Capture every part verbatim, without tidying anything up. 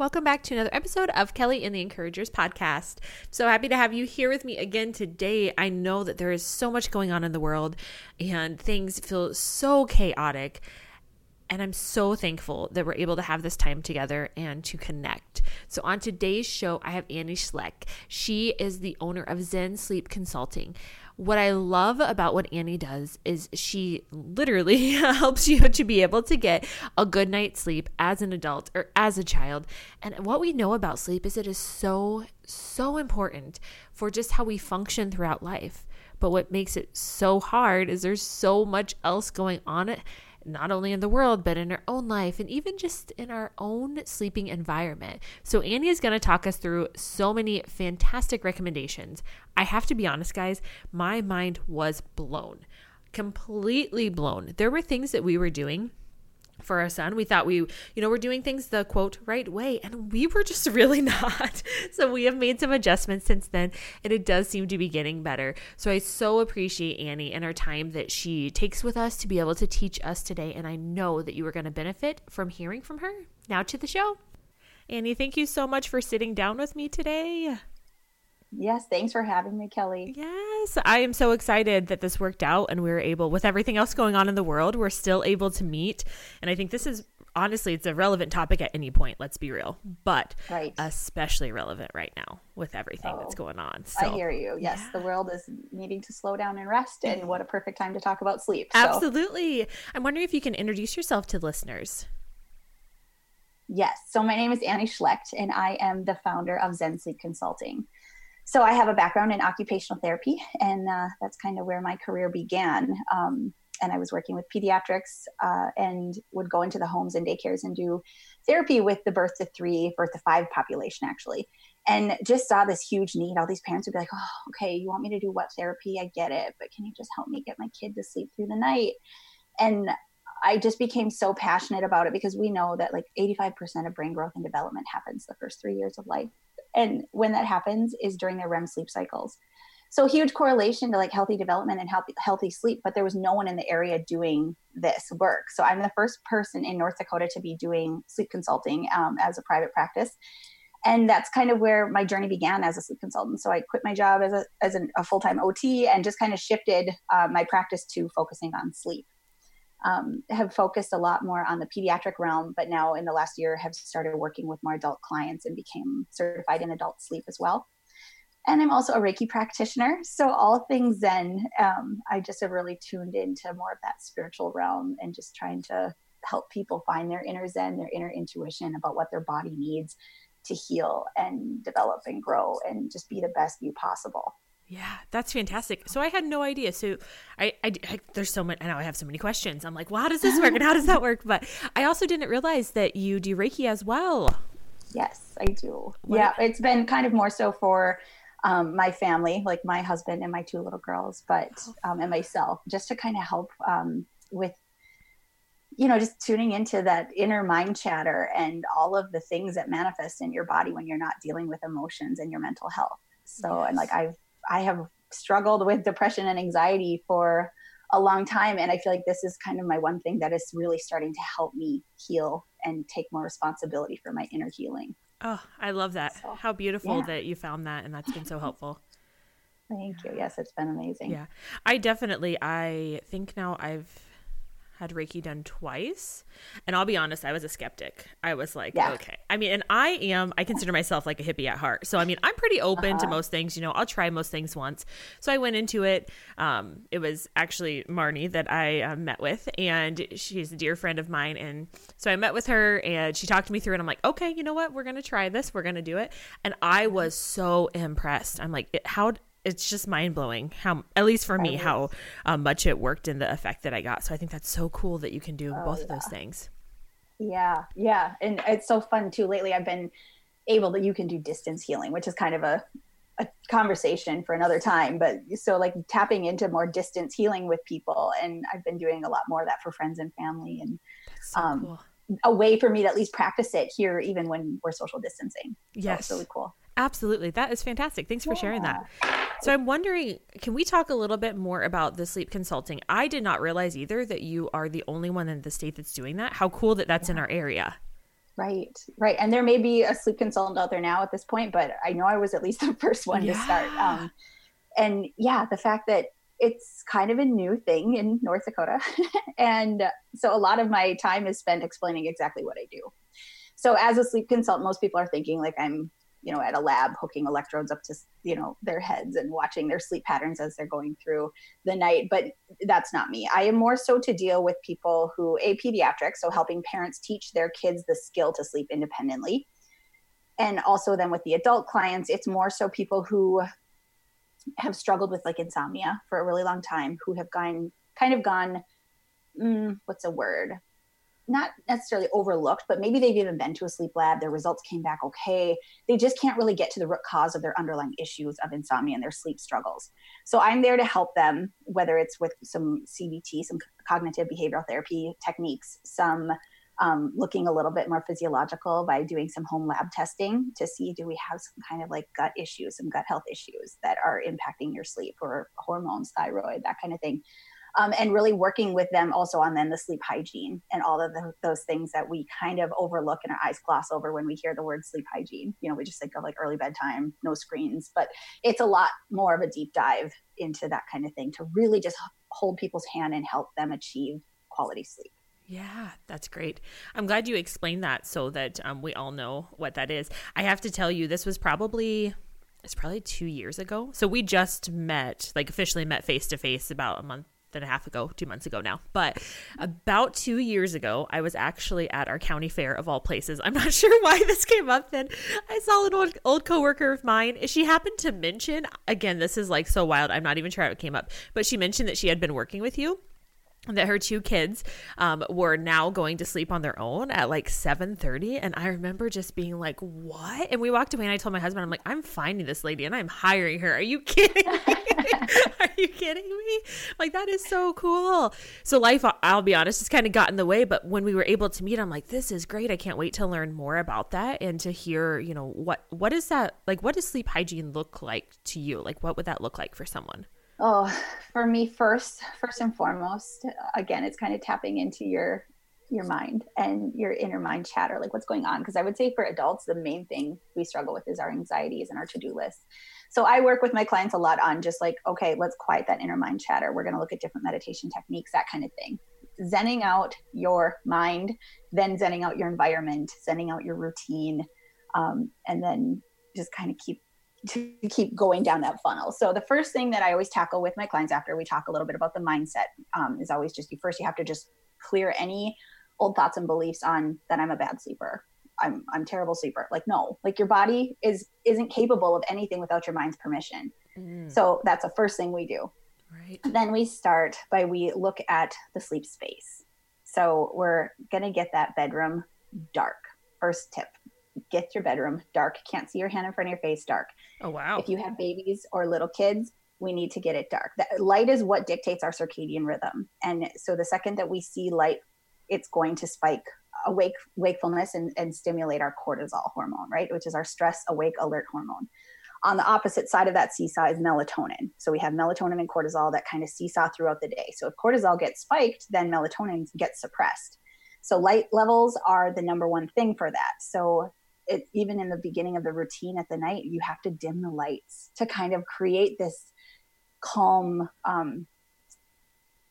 Welcome back to another episode of Kelly and the Encouragers podcast. I'm so happy to have you here with me again today. I know that there is so much going on in the world and things feel so chaotic. And I'm so thankful that we're able to have this time together and to connect. So on today's show, I have Annie Schlecht. She is the owner of Zen Sleep Consulting. What I love about what Annie does is she literally helps you to be able to get a good night's sleep as an adult or as a child. And what we know about sleep is it is so, so important for just how we function throughout life. But what makes it so hard is there's so much else going on, not only in the world, but in our own life and even just in our own sleeping environment. So Annie is going to talk us through so many fantastic recommendations. I have to be honest, guys, my mind was blown, completely blown. There were things that we were doing for our son. We thought we, you know, we're doing things the quote right way, and we were just really not. So we have made some adjustments since then, and it does seem to be getting better. So I so appreciate Annie and our time that she takes with us to be able to teach us today. And I know that you are going to benefit from hearing from her. Now to the show. Annie, thank you so much for sitting down with me today. Yes, thanks for having me, Kelly. Yes, I am so excited that this worked out and we were able, with everything else going on in the world, we're still able to meet. And I think this is, honestly, it's a relevant topic at any point, let's be real, but right. Especially relevant right now with everything oh, that's going on. So, I hear you. Yes, yeah. The world is needing to slow down and rest, and what a perfect time to talk about sleep. So. Absolutely. I'm wondering if you can introduce yourself to listeners. Yes, so my name is Annie Schlecht, and I am the founder of Zen Sleep Consulting. So I have a background in occupational therapy, and uh, that's kind of where my career began. Um, and I was working with pediatrics uh, and would go into the homes and daycares and do therapy with the birth to three, birth to five population, actually. And just saw this huge need. All these parents would be like, oh, okay, you want me to do what therapy? I get it, but can you just help me get my kid to sleep through the night? And I just became so passionate about it because we know that like eighty-five percent of brain growth and development happens the first three years of life. And when that happens is during their R E M sleep cycles. So huge correlation to like healthy development and healthy, healthy sleep, but there was no one in the area doing this work. So I'm the first person in North Dakota to be doing sleep consulting um, as a private practice. And that's kind of where my journey began as a sleep consultant. So I quit my job as a, as an, a full-time O T and just kind of shifted uh, my practice to focusing on sleep. Um, have focused a lot more on the pediatric realm, but now in the last year have started working with more adult clients and became certified in adult sleep as well. And I'm also a Reiki practitioner. So all things Zen, um, I just have really tuned into more of that spiritual realm and just trying to help people find their inner Zen, their inner intuition about what their body needs to heal and develop and grow and just be the best you possible. Yeah, that's fantastic. So I had no idea. So I, I, I there's so much, I know I have so many questions. I'm like, well, how does this work and how does that work? But I also didn't realize that you do Reiki as well. Yes, I do. What yeah, it's been kind of more so for um, my family, like my husband and my two little girls, but um, and myself, just to kind of help um, with, you know, just tuning into that inner mind chatter and all of the things that manifest in your body when you're not dealing with emotions and your mental health. So, yes. and like I've I have struggled with depression and anxiety for a long time. And I feel like this is kind of my one thing that is really starting to help me heal and take more responsibility for my inner healing. Oh, I love that. So, how beautiful yeah. that you found that. And that's been so helpful. Thank you. Yes, it's been amazing. Yeah, I definitely, I think now I've had Reiki done twice. And I'll be honest, I was a skeptic. I was like, yeah. okay. I mean, and I am, I consider myself like a hippie at heart. So, I mean, I'm pretty open uh-huh. to most things, you know, I'll try most things once. So I went into it. Um, it was actually Marnie that I uh, met with, and she's a dear friend of mine. And so I met with her and she talked me through and I'm like, okay, you know what? We're going to try this. We're going to do it. And I was so impressed. I'm like, how it's just mind blowing how, at least for me, how um, much it worked and the effect that I got. So I think that's so cool that you can do oh, both yeah. of those things. Yeah. Yeah. And it's so fun too. Lately, I've been able to, you can do distance healing, which is kind of a, a conversation for another time, but so like tapping into more distance healing with people. And I've been doing a lot more of that for friends and family, and so um, cool. a way for me to at least practice it here, even when we're social distancing. Yes. So it's really cool. Absolutely. That is fantastic. Thanks for yeah. sharing that. So I'm wondering, can we talk a little bit more about the sleep consulting? I did not realize either that you are the only one in the state that's doing that. How cool that that's yeah. in our area. Right. Right. And there may be a sleep consultant out there now at this point, but I know I was at least the first one yeah. to start. Um, and yeah, the fact that it's kind of a new thing in North Dakota. And so a lot of my time is spent explaining exactly what I do. So as a sleep consultant, most people are thinking like I'm, you know, at a lab hooking electrodes up to, you know, their heads and watching their sleep patterns as they're going through the night. But that's not me. I am more so to deal with people who, a pediatric, so helping parents teach their kids the skill to sleep independently. And also then with the adult clients, it's more so people who have struggled with like insomnia for a really long time, who have gone, kind of gone, mm, what's a word? Not necessarily overlooked, but maybe they've even been to a sleep lab. Their results came back okay. They just can't really get to the root cause of their underlying issues of insomnia and their sleep struggles. So I'm there to help them, whether it's with some C B T, some cognitive behavioral therapy techniques, some um, looking a little bit more physiological by doing some home lab testing to see, do we have some kind of like gut issues, some gut health issues that are impacting your sleep, or hormones, thyroid, that kind of thing. Um, and really working with them also on then the sleep hygiene and all of the, those things that we kind of overlook and our eyes gloss over when we hear the word sleep hygiene. You know, we just think of like early bedtime, no screens, but it's a lot more of a deep dive into that kind of thing to really just hold people's hand and help them achieve quality sleep. Yeah, that's great. I'm glad you explained that so that um, we all know what that is. I have to tell you, this was probably... it's probably two years ago. So we just met, like officially met face to face about a month and a half ago, two months ago now. But about two years ago, I was actually at our county fair of all places. I'm not sure why this came up then. I saw an old, old coworker of mine. She happened to mention, again, this is like so wild. I'm not even sure how it came up, but she mentioned that she had been working with you, that her two kids um, were now going to sleep on their own at like seven thirty. And I remember just being like, what? And we walked away and I told my husband, I'm like, I'm finding this lady and I'm hiring her. Are you kidding me? Are you kidding me? Like, that is so cool. So life, I'll be honest, has kind of got in the way. But when we were able to meet, I'm like, this is great. I can't wait to learn more about that and to hear, you know, what what is that? Like, what does sleep hygiene look like to you? Like, what would that look like for someone? Oh, for me, first, first and foremost, again, it's kind of tapping into your, your mind and your inner mind chatter, like what's going on. Because I would say for adults, the main thing we struggle with is our anxieties and our to-do lists. So I work with my clients a lot on just like, okay, let's quiet that inner mind chatter. We're going to look at different meditation techniques, that kind of thing. Zenning out your mind, then zenning out your environment, zenning out your routine, um, and then just kind of keep to keep going down that funnel. So the first thing that I always tackle with my clients after we talk a little bit about the mindset um, is always just, you first, you have to just clear any old thoughts and beliefs on that I'm a bad sleeper. I'm I'm terrible sleeper. Like, no, like your body is, isn't capable of anything without your mind's permission. Mm. So that's the first thing we do. Right. Then we start by, we look at the sleep space. So we're going to get that bedroom dark. First tip. Get your bedroom dark. Can't see your hand in front of your face, dark. Oh, wow. If you have babies or little kids, we need to get it dark. That light is what dictates our circadian rhythm. And so the second that we see light, it's going to spike awake wakefulness and, and stimulate our cortisol hormone, right? Which is our stress awake alert hormone. On the opposite side of that seesaw is melatonin. So we have melatonin and cortisol that kind of seesaw throughout the day. So if cortisol gets spiked, then melatonin gets suppressed. So light levels are the number one thing for that. So It, even in the beginning of the routine at the night, you have to dim the lights to kind of create this calm, um,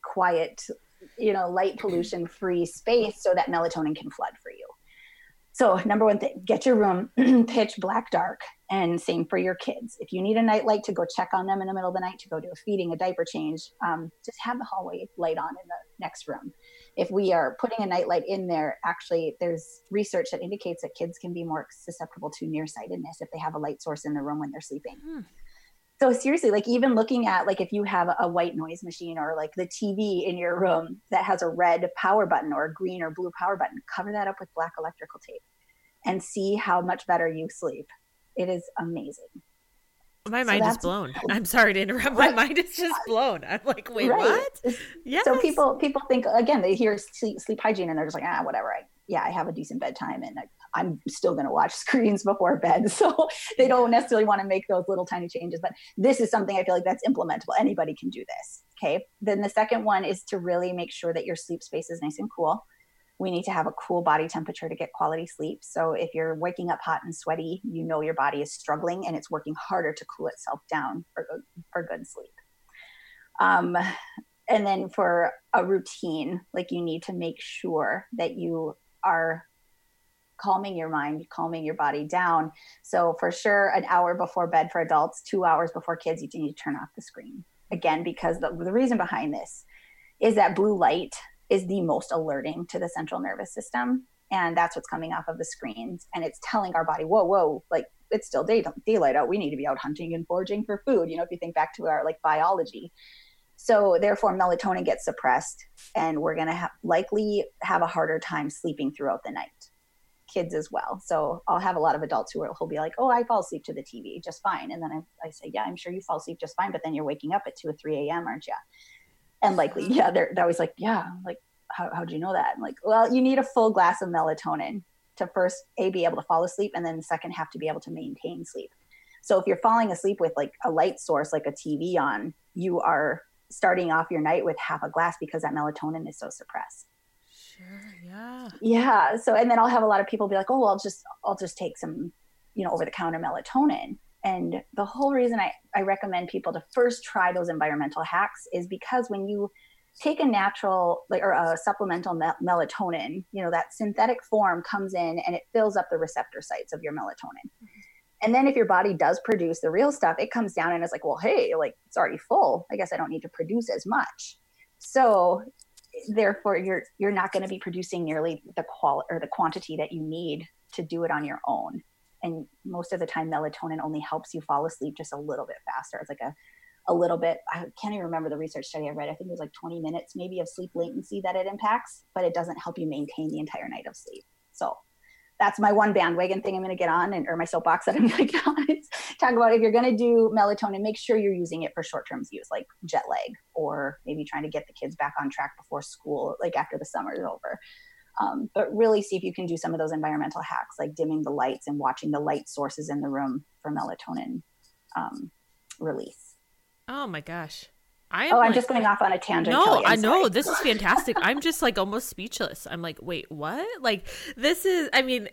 quiet, you know, light pollution free space so that melatonin can flood for you. So number one thing, get your room pitch black dark, and same for your kids. If you need a night light to go check on them in the middle of the night, to go do a feeding, a diaper change, um, just have the hallway light on in the next room. If we are putting a nightlight in there, actually there's research that indicates that kids can be more susceptible to nearsightedness if they have a light source in the room when they're sleeping. Hmm. So seriously, like even looking at like if you have a white noise machine or like the T V in your room that has a red power button or a green or blue power button, cover that up with black electrical tape and see how much better you sleep. It is amazing. My mind so is blown. I'm sorry to interrupt. Right. My mind is just blown. I'm like, wait, right. what? Yes. So people people think, again, they hear sleep, sleep hygiene and they're just like, ah, whatever. I, yeah, I have a decent bedtime and I, I'm still going to watch screens before bed. So they don't necessarily want to make those little tiny changes. But this is something I feel like that's implementable. Anybody can do this. Okay. Then the second one is to really make sure that your sleep space is nice and cool. We need to have a cool body temperature to get quality sleep. So if you're waking up hot and sweaty, you know your body is struggling and it's working harder to cool itself down for, for good sleep. Um, and then for a routine, like you need to make sure that you are calming your mind, calming your body down. So for sure, an hour before bed for adults, two hours before kids, you need to turn off the screen. Again, because the, the reason behind this is that blue light is the most alerting to the central nervous system. And that's what's coming off of the screens. And it's telling our body, whoa, whoa, like it's still day, daylight out. We need to be out hunting and foraging for food. You know, if you think back to our like biology. So therefore melatonin gets suppressed and we're going to ha- likely have a harder time sleeping throughout the night. Kids as well. So I'll have a lot of adults who will be like, oh, I fall asleep to the T V just fine. And then I, I say, yeah, I'm sure you fall asleep just fine. But then you're waking up at two or three a.m., aren't you? And likely, yeah, they're, they're always like, yeah, like, how how'd you know that? I'm like, well, you need a full glass of melatonin to first, A, be able to fall asleep, and then the second half to be able to maintain sleep. So if you're falling asleep with like a light source, like a T V on, you are starting off your night with half a glass because that melatonin is so suppressed. Sure, yeah. Yeah, so, and then I'll have a lot of people be like, oh, well, I'll just, I'll just take some, you know, over-the-counter melatonin. And the whole reason I, I recommend people to first try those environmental hacks is because when you take a natural like or a supplemental mel- melatonin, you know, that synthetic form comes in and it fills up the receptor sites of your melatonin. Mm-hmm. And then if your body does produce the real stuff, it comes down and it's like, well, hey, like it's already full. I guess I don't need to produce as much. So therefore, you're you're not going to be producing nearly the qual or the quantity that you need to do it on your own. And most of the time, melatonin only helps you fall asleep just a little bit faster. It's like a, a little bit, I can't even remember the research study I read. I think it was like twenty minutes maybe of sleep latency that it impacts, but it doesn't help you maintain the entire night of sleep. So that's my one bandwagon thing I'm going to get on, and or my soapbox that I'm going to get on. Talk about if you're going to do melatonin, make sure you're using it for short-term use, like jet lag, or maybe trying to get the kids back on track before school, like after the summer is over. Um, but really see if you can do some of those environmental hacks, like dimming the lights and watching the light sources in the room for melatonin um, release. Oh my gosh. I am oh, I'm like, just going off on a tangent. No, Kelly, I know. This is fantastic. I'm just like almost speechless. I'm like, wait, what? Like this is, I mean,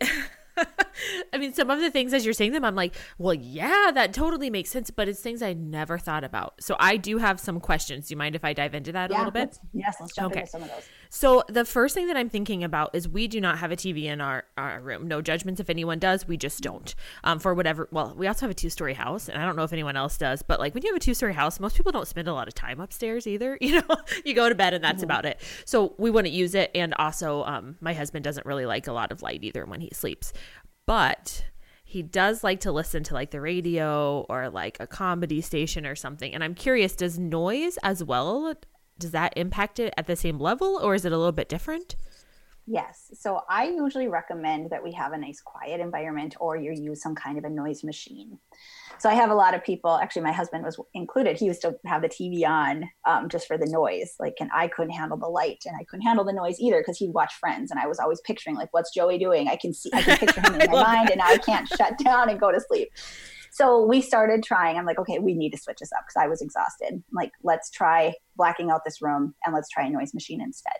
I mean, some of the things as you're saying them, I'm like, well, yeah, that totally makes sense, but it's things I never thought about. So I do have some questions. Do you mind if I dive into that yeah, a little bit? Let's, yes, let's jump okay. into some of those. So the first thing that I'm thinking about is we do not have a T V in our, our room. No judgments if anyone does. We just don't um, for whatever. Well, we also have a two-story house, and I don't know if anyone else does, but like when you have a two-story house, most people don't spend a lot of time upstairs either. You know, you go to bed and that's mm-hmm. about it. So we wouldn't use it. And also um, my husband doesn't really like a lot of light either when he sleeps. But he does like to listen to like the radio or like a comedy station or something. And I'm curious, does noise as well, does that impact it at the same level or is it a little bit different? Yes. So I usually recommend that we have a nice quiet environment or you use some kind of a noise machine. So I have a lot of people, actually my husband was included. He used to have the T V on um, just for the noise. Like, and I couldn't handle the light and I couldn't handle the noise either because he'd watch Friends. And I was always picturing like, what's Joey doing? I can see, I can picture him in my mind that. And I can't shut down and go to sleep. So we started trying. I'm like, okay, we need to switch this up because I was exhausted. I'm like, let's try blacking out this room and let's try a noise machine instead.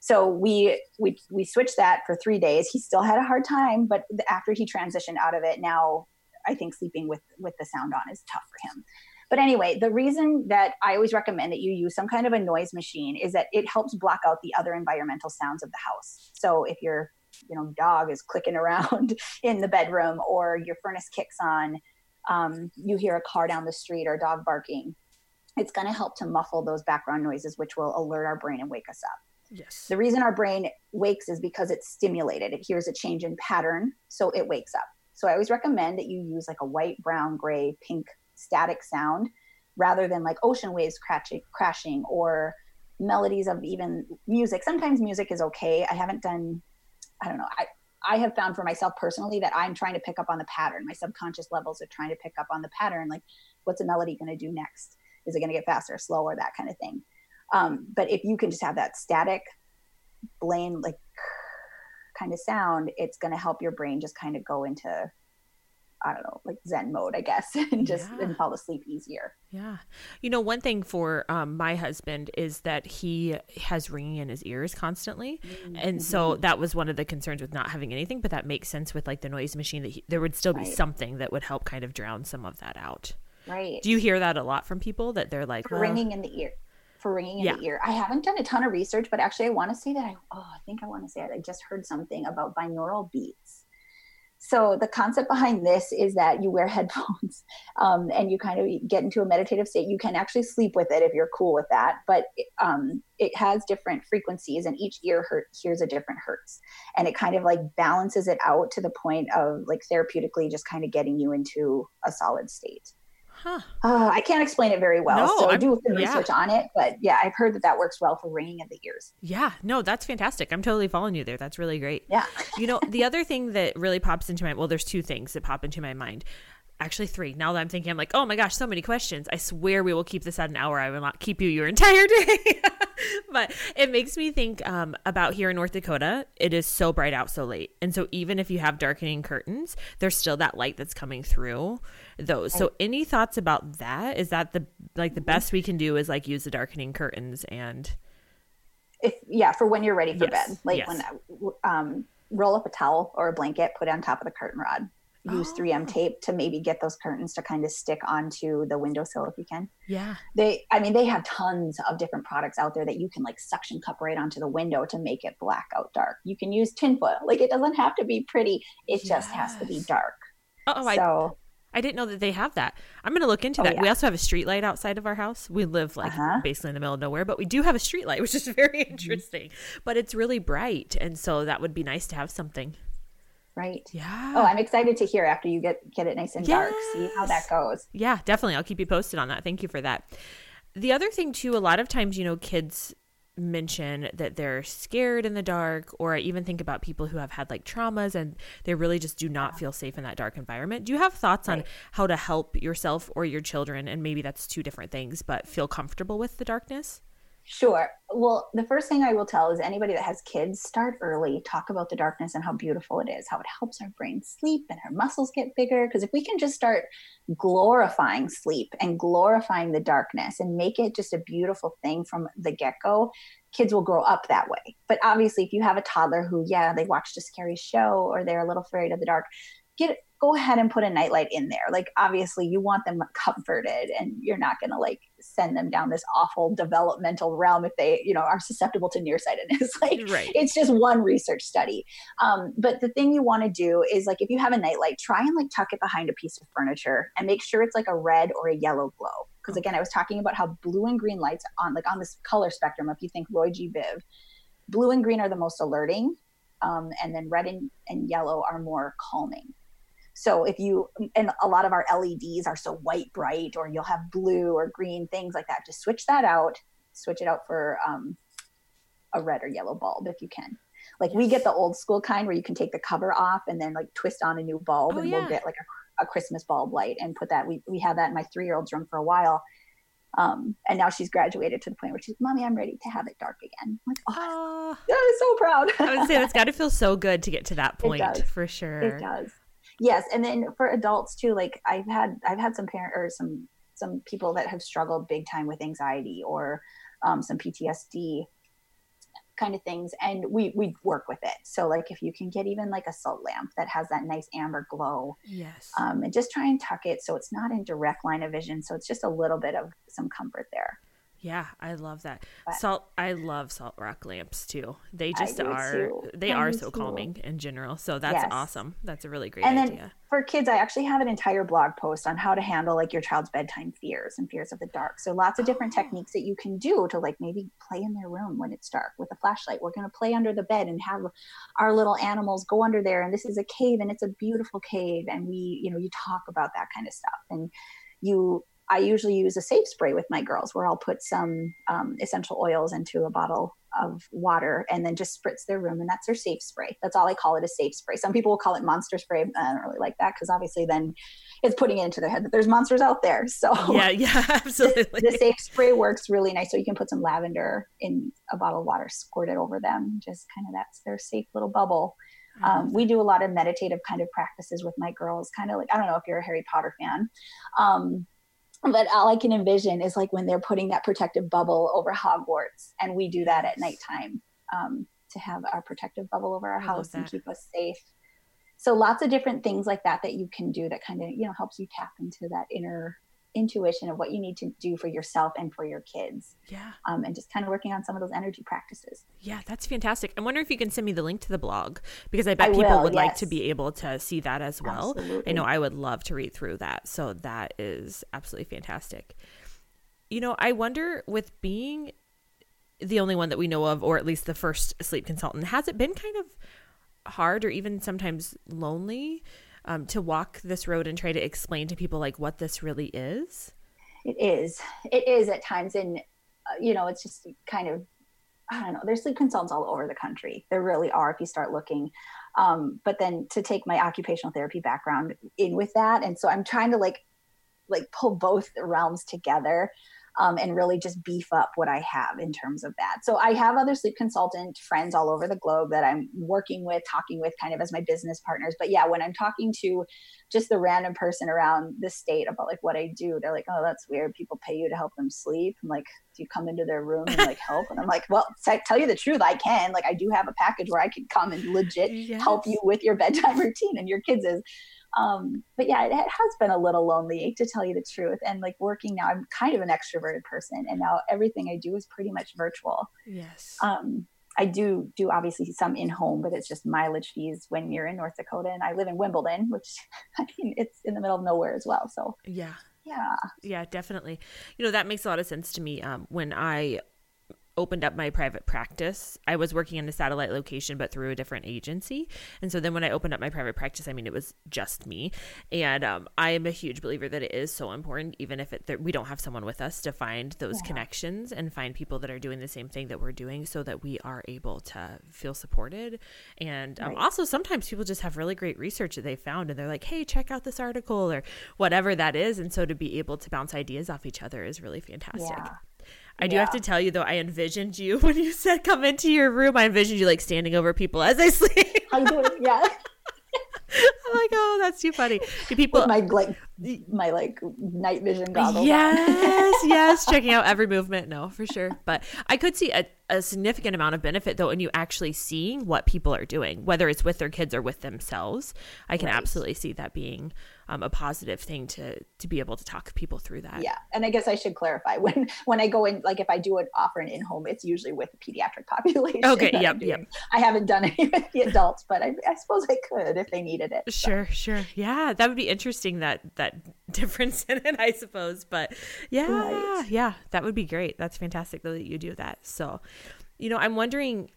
So we we we switched that for three days. He still had a hard time, but after he transitioned out of it, now I think sleeping with, with the sound on is tough for him. But anyway, the reason that I always recommend that you use some kind of a noise machine is that it helps block out the other environmental sounds of the house. So if your you know dog is clicking around in the bedroom or your furnace kicks on, um, you hear a car down the street or a dog barking, it's going to help to muffle those background noises, which will alert our brain and wake us up. Yes. The reason our brain wakes is because it's stimulated. It hears a change in pattern, so it wakes up. So I always recommend that you use like a white, brown, gray, pink static sound rather than like ocean waves crashing, crashing or melodies of even music. Sometimes music is okay. I haven't done, I don't know. I, I have found for myself personally that I'm trying to pick up on the pattern. My subconscious levels are trying to pick up on the pattern. Like, what's a melody going to do next? Is it going to get faster, slower, that kind of thing. Um, but if you can just have that static, plain, like kind of sound, it's going to help your brain just kind of go into, I don't know, like Zen mode, I guess, and just yeah. and fall asleep easier. Yeah. You know, one thing for um, my husband is that he has ringing in his ears constantly. Mm-hmm. And so that was one of the concerns with not having anything, but that makes sense with like the noise machine that he, there would still be right. something that would help kind of drown some of that out. Right. Do you hear that a lot from people that they're like, well, ringing in the ear? For ringing in yeah. the ear. I haven't done a ton of research, but actually I want to say that I, oh, I think I want to say it. I just heard something about binaural beats. So the concept behind this is that you wear headphones um, and you kind of get into a meditative state. You can actually sleep with it if you're cool with that, but it, um, it has different frequencies and each ear her- hears a different hertz. And it kind of like balances it out to the point of like therapeutically just kind of getting you into a solid state. Huh. Uh, I can't explain it very well. No, so I do have some yeah. research on it, but yeah, I've heard that that works well for ringing in the ears. Yeah, no, that's fantastic. I'm totally following you there. That's really great. Yeah. You know, the other thing that really pops into my, well, there's two things that pop into my mind. Actually three. Now that I'm thinking, I'm like, oh my gosh, so many questions. I swear we will keep this at an hour. I will not keep you your entire day. But it makes me think um, about here in North Dakota, it is so bright out so late. And so even if you have darkening curtains, there's still that light that's coming through those. So any thoughts about that? Is that the, like the best we can do is like use the darkening curtains and. If, yeah. For when you're ready for yes, bed, like yes. when um, roll up a towel or a blanket, put it on top of the curtain rod. Use three M tape to maybe get those curtains to kind of stick onto the windowsill if you can. Yeah. They, I mean, they have tons of different products out there that you can like suction cup right onto the window to make it black out dark. You can use tinfoil. Like it doesn't have to be pretty. It yes. just has to be dark. Oh, so, I, I didn't know that they have that. I'm going to look into oh, that. Yeah. We also have a street light outside of our house. We live like uh-huh. basically in the middle of nowhere, but we do have a street light, which is very interesting, mm-hmm. but it's really bright. And so that would be nice to have something. Right. Yeah. Oh, I'm excited to hear after you get, get it nice and yes. dark, see how that goes. Yeah, definitely. I'll keep you posted on that. Thank you for that. The other thing too, a lot of times, you know, kids mention that they're scared in the dark, or I even think about people who have had like traumas and they really just do not yeah. feel safe in that dark environment. Do you have thoughts right. on how to help yourself or your children? And maybe that's two different things, but feel comfortable with the darkness? Sure. Well, the first thing I will tell is anybody that has kids, start early, talk about the darkness and how beautiful it is, how it helps our brain sleep and our muscles get bigger. Because if we can just start glorifying sleep and glorifying the darkness and make it just a beautiful thing from the get-go, kids will grow up that way. But obviously, if you have a toddler who, yeah, they watched a scary show or they're a little afraid of the dark, get go ahead and put a nightlight in there. Like, obviously you want them comforted and you're not going to like send them down this awful developmental realm if they, you know, are susceptible to nearsightedness. Like right. it's just one research study. Um, but the thing you want to do is like, if you have a nightlight, try and like tuck it behind a piece of furniture and make sure it's like a red or a yellow glow. Cause again, I was talking about how blue and green lights on like on this color spectrum. If you think Roy G. Biv, blue and green are the most alerting. Um, and then red and, and yellow are more calming. So if you, and a lot of our L E Ds are so white bright, or you'll have blue or green, things like that. Just switch that out, switch it out for um, a red or yellow bulb if you can. Like yes. we get the old school kind where you can take the cover off and then like twist on a new bulb oh, and yeah. we'll get like a, a Christmas bulb light and put that, we, we had that in my three-year-old's room for a while. Um, and now she's graduated to the point where she's, Mommy, I'm ready to have it dark again. I'm like, oh, uh, I'm so proud. I would say that's got to feel so good to get to that point for sure. It does. Yes. And then for adults too, like I've had, I've had some parent or some, some people that have struggled big time with anxiety or um, some P T S D kind of things. And we, we work with it. So like, if you can get even like a salt lamp that has that nice amber glow, yes, um, and just try and tuck it. So it's not in direct line of vision. So it's just a little bit of some comfort there. Yeah, I love that. But salt. I love salt rock lamps too. They just are, too. they I are so too. calming in general. So that's yes. awesome. That's a really great and idea. And then for kids, I actually have an entire blog post on how to handle like your child's bedtime fears and fears of the dark. So lots of different oh. techniques that you can do to like maybe play in their room when it's dark with a flashlight. We're going to play under the bed and have our little animals go under there. And this is a cave and it's a beautiful cave. And we, you know, you talk about that kind of stuff and you I usually use a safe spray with my girls where I'll put some um, essential oils into a bottle of water and then just spritz their room. And that's their safe spray. That's all I call it, a safe spray. Some people will call it monster spray. I don't really like that because obviously then it's putting it into their head that there's monsters out there. So yeah, yeah, absolutely. The, the safe spray works really nice. So you can put some lavender in a bottle of water, squirt it over them. Just kind of, that's their safe little bubble. Um, we do a lot of meditative kind of practices with my girls, kind of like, I don't know if you're a Harry Potter fan, um, but all I can envision is like when they're putting that protective bubble over Hogwarts, and we do that at nighttime um, to have our protective bubble over our house and keep us safe. So lots of different things like that that you can do that kind of, you know, helps you tap into that inner intuition of what you need to do for yourself and for your kids. Yeah. Um, and just kind of working on some of those energy practices. Yeah, that's fantastic. I wonder if you can send me the link to the blog, because I bet I people will, would yes. like to be able to see that as well. Absolutely. I know I would love to read through that. So that is absolutely fantastic. You know, I wonder, with being the only one that we know of, or at least the first sleep consultant, has it been kind of hard or even sometimes lonely Um, to walk this road and try to explain to people like what this really is? It is. It is at times. And, uh, you know, it's just kind of, I don't know, there's sleep consultants all over the country. There really are if you start looking. Um, but then to take my occupational therapy background in with that. And so I'm trying to like, like pull both realms together um, and really just beef up what I have in terms of that. So I have other sleep consultant friends all over the globe that I'm working with, talking with kind of as my business partners. But yeah, when I'm talking to just the random person around the state about like what I do, they're like, oh, that's weird. People pay you to help them sleep. I'm like, do you come into their room and like help? And I'm like, well, to tell you the truth, I can. Like I do have a package where I can come and legit yes. help you with your bedtime routine and your kids is. Um, but yeah, it, it has been a little lonely, to tell you the truth. And like working now, I'm kind of an extroverted person, and now everything I do is pretty much virtual. Yes. Um, I do do obviously some in home, but it's just mileage fees when you're in North Dakota, and I live in Wimbledon, which I mean, it's in the middle of nowhere as well. So yeah, yeah, yeah, definitely. You know, that makes a lot of sense to me. Um, when I opened up my private practice, I was working in a satellite location, but through a different agency. And so then when I opened up my private practice, I mean, it was just me. And um, I am a huge believer that it is so important, even if it, that we don't have someone with us, to find those yeah. connections and find people that are doing the same thing that we're doing, so that we are able to feel supported. And um, right. also sometimes people just have really great research that they found, and they're like, hey, check out this article or whatever that is. And so to be able to bounce ideas off each other is really fantastic. Yeah. I do yeah. have to tell you, though, I envisioned you when you said come into your room. I envisioned you like standing over people as I sleep. I do, yeah. I'm like, oh, that's too funny. Do people With my like my like night vision goggles? Yes, yes, checking out every movement. No, for sure. But I could see a, a significant amount of benefit, though, in you actually seeing what people are doing, whether it's with their kids or with themselves. I can right. absolutely see that being Um, a positive thing to to be able to talk people through that. Yeah. And I guess I should clarify, when when I go in, like if I do an offer an in-home, it's usually with the pediatric population. Okay. Yep. Yep. I haven't done any with the adults, but I, I suppose I could if they needed it. Sure. So. Sure. Yeah. That would be interesting, that that difference in it, I suppose. But yeah. Right. Yeah. That would be great. That's fantastic, though, that you do that. So, you know, I'm wondering,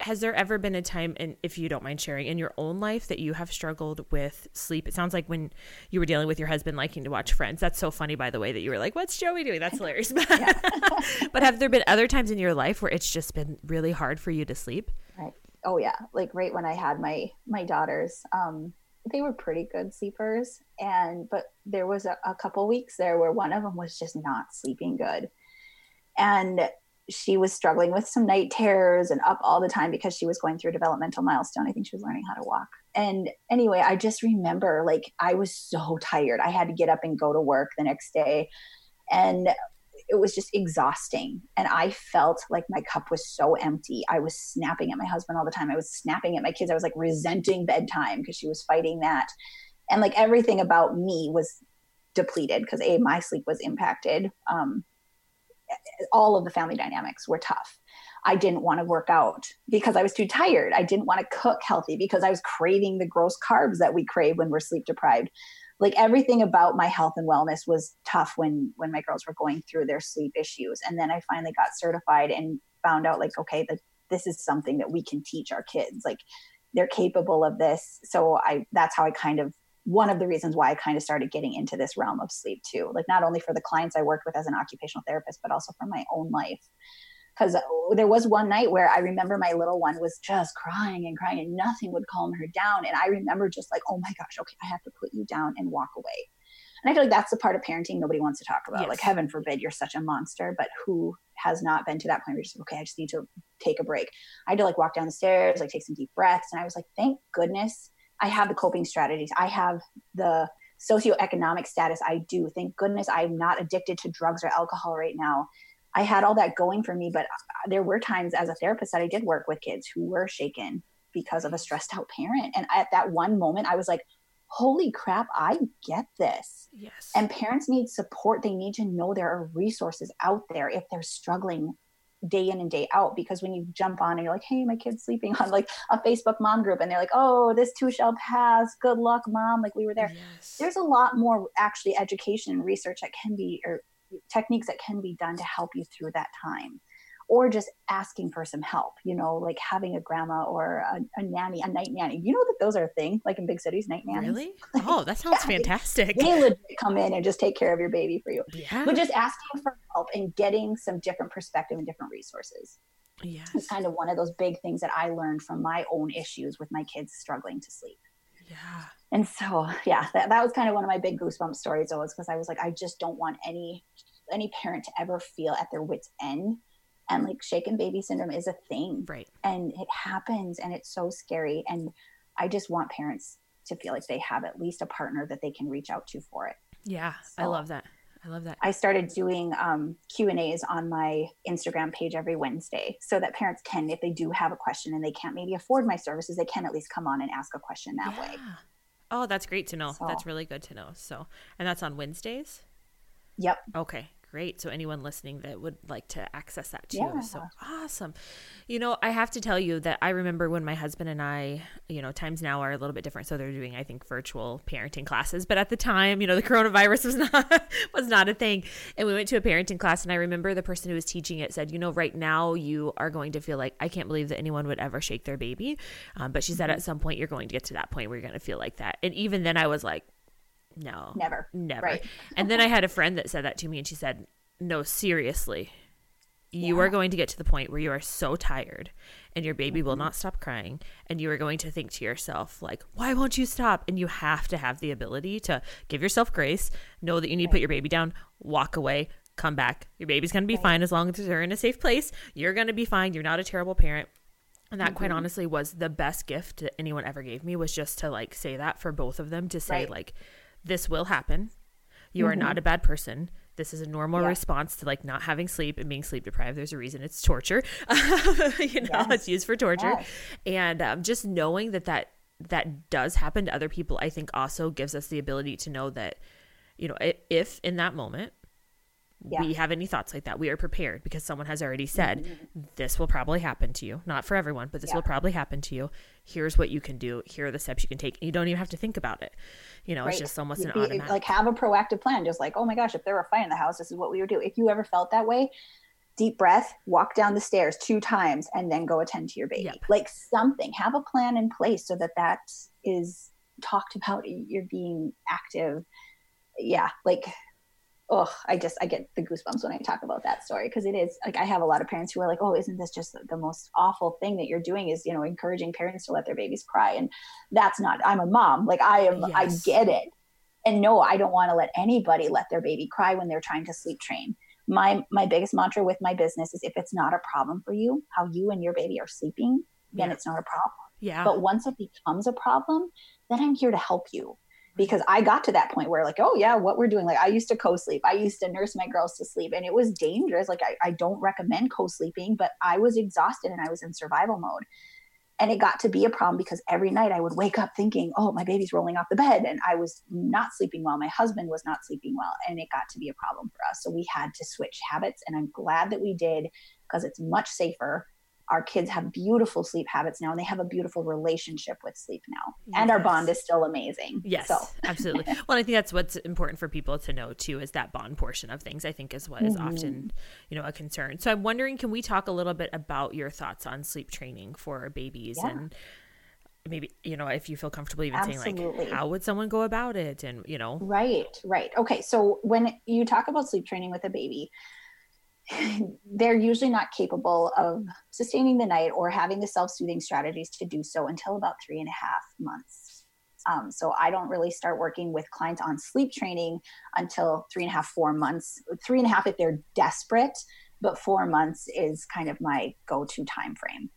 has there ever been a time, and if you don't mind sharing, in your own life that you have struggled with sleep? It sounds like when you were dealing with your husband liking to watch Friends. That's so funny, by the way, that you were like, what's Joey doing? That's hilarious. But have there been other times in your life where it's just been really hard for you to sleep? Right. Oh yeah. Like right when I had my, my daughters, um, they were pretty good sleepers. And, but there was a, a couple weeks there where one of them was just not sleeping good. And she was struggling with some night terrors and up all the time because she was going through a developmental milestone. I think she was learning how to walk. And anyway, I just remember like I was so tired. I had to get up and go to work the next day, and it was just exhausting. And I felt like my cup was so empty. I was snapping at my husband all the time. I was snapping at my kids. I was like resenting bedtime because she was fighting that. And like everything about me was depleted because A, my sleep was impacted. Um, all of the family dynamics were tough. I didn't want to work out because I was too tired. I didn't want to cook healthy because I was craving the gross carbs that we crave when we're sleep deprived. Like everything about my health and wellness was tough when, when my girls were going through their sleep issues. And then I finally got certified and found out like, okay, that this is something that we can teach our kids. Like they're capable of this. So I, that's how I kind of one of the reasons why I kind of started getting into this realm of sleep too, like not only for the clients I worked with as an occupational therapist, but also for my own life. Because there was one night where I remember my little one was just crying and crying and nothing would calm her down. And I remember just like, oh my gosh, okay, I have to put you down and walk away. And I feel like that's the part of parenting nobody wants to talk about. Yes. Like, heaven forbid you're such a monster, but who has not been to that point where you're just like, okay, I just need to take a break. I had to like walk down the stairs, like take some deep breaths. And I was like, thank goodness I have the coping strategies. I have the socioeconomic status I do. Thank goodness I'm not addicted to drugs or alcohol right now. I had all that going for me, but there were times as a therapist that I did work with kids who were shaken because of a stressed out parent. And at that one moment I was like, holy crap, I get this. Yes. And parents need support. They need to know there are resources out there if they're struggling day in and day out, because when you jump on and you're like, hey, my kid's sleeping on like a Facebook mom group and they're like, oh, this too shall pass. Good luck, mom. Like, we were there. Yes. There's a lot more actually education and research that can be, or techniques that can be done to help you through that time, or just asking for some help, you know, like having a grandma or a, a nanny, a night nanny. You know that those are a thing, like in big cities, night nannies. Really? Like, oh, that sounds yeah, fantastic. They, they legit come in and just take care of your baby for you. Yeah. But just asking for help and getting some different perspective and different resources. Yes. It's kind of one of those big things that I learned from my own issues with my kids struggling to sleep. Yeah. And so, yeah, that, that was kind of one of my big goosebump stories always, because I was like, I just don't want any any parent to ever feel at their wit's end. And like, shaken baby syndrome is a thing. Right. And it happens, and it's so scary. And I just want parents to feel like they have at least a partner that they can reach out to for it. Yeah. So I love that. I love that. I started doing um, Q and A's on my Instagram page every Wednesday so that parents can, if they do have a question and they can't maybe afford my services, they can at least come on and ask a question that yeah. way. Oh, that's great to know. So, that's really good to know. So, and that's on Wednesdays? Yep. Okay. Great. So anyone listening that would like to access that too. Yeah. So awesome. You know, I have to tell you that I remember when my husband and I, you know, times now are a little bit different. So they're doing, I think, virtual parenting classes. But at the time, you know, the coronavirus was not, was not a thing. And we went to a parenting class, and I remember the person who was teaching it said, you know, right now you are going to feel like, I can't believe that anyone would ever shake their baby. Um, but she said, mm-hmm. at some point, you're going to get to that point where you're going to feel like that. And even then I was like, no, never, never. Right. And then I had a friend that said that to me, and she said, no, seriously, you yeah. are going to get to the point where you are so tired and your baby mm-hmm. will not stop crying. And you are going to think to yourself, like, why won't you stop? And you have to have the ability to give yourself grace, know that you need right. to put your baby down, walk away, come back. Your baby's going to be right. fine. As long as they're in a safe place, you're going to be fine. You're not a terrible parent. And that mm-hmm. quite honestly was the best gift that anyone ever gave me, was just to like say that for both of them, to say right. like, this will happen. You mm-hmm. are not a bad person. This is a normal yeah. response to like not having sleep and being sleep deprived. There's a reason it's torture. you know, yes. It's used for torture. Yes. And um, just knowing that, that that does happen to other people, I think also gives us the ability to know that, you know, if in that moment yeah. we have any thoughts like that, we are prepared, because someone has already said, mm-hmm. this will probably happen to you. Not for everyone, but this yeah. will probably happen to you. Here's what you can do. Here are the steps you can take. You don't even have to think about it. You know, right. it's just almost You'd an be, automatic. Like, have a proactive plan. Just like, oh my gosh, if there were a fire in the house, this is what we would do. If you ever felt that way, deep breath, walk down the stairs two times, and then go attend to your baby. Yep. Like something, have a plan in place so that that is talked about. You're being active. Yeah. Like, oh, I just, I get the goosebumps when I talk about that story. Cause it is like, I have a lot of parents who are like, oh, isn't this just the most awful thing that you're doing, is, you know, encouraging parents to let their babies cry. And that's not, I'm a mom. Like I am, yes. I get it. And no, I don't want to let anybody let their baby cry when they're trying to sleep train. My, my biggest mantra with my business is, if it's not a problem for you, how you and your baby are sleeping, then yeah. it's not a problem. Yeah. But once it becomes a problem, then I'm here to help you. Because I got to that point where like, oh yeah, what we're doing. Like I used to co-sleep. I used to nurse my girls to sleep, and it was dangerous. Like I, I don't recommend co-sleeping, but I was exhausted and I was in survival mode. And it got to be a problem because every night I would wake up thinking, oh, my baby's rolling off the bed, and I was not sleeping well. My husband was not sleeping well, and it got to be a problem for us. So we had to switch habits, and I'm glad that we did, because it's much safer. Our kids have beautiful sleep habits now, and they have a beautiful relationship with sleep now. Yes. And our bond is still amazing. Yes, so. Absolutely. Well, I think that's what's important for people to know too, is that bond portion of things, I think, is what is mm-hmm. often, you know, a concern. So I'm wondering, can we talk a little bit about your thoughts on sleep training for babies yeah. and maybe, you know, if you feel comfortable even Absolutely. saying like, how would someone go about it? And, you know. Right, right. Okay. So when you talk about sleep training with a baby, they're usually not capable of sustaining the night or having the self-soothing strategies to do so until about three and a half months. Um, so I don't really start working with clients on sleep training until three and a half, four months, three and a half if they're desperate, but four months is kind of my go-to time frame.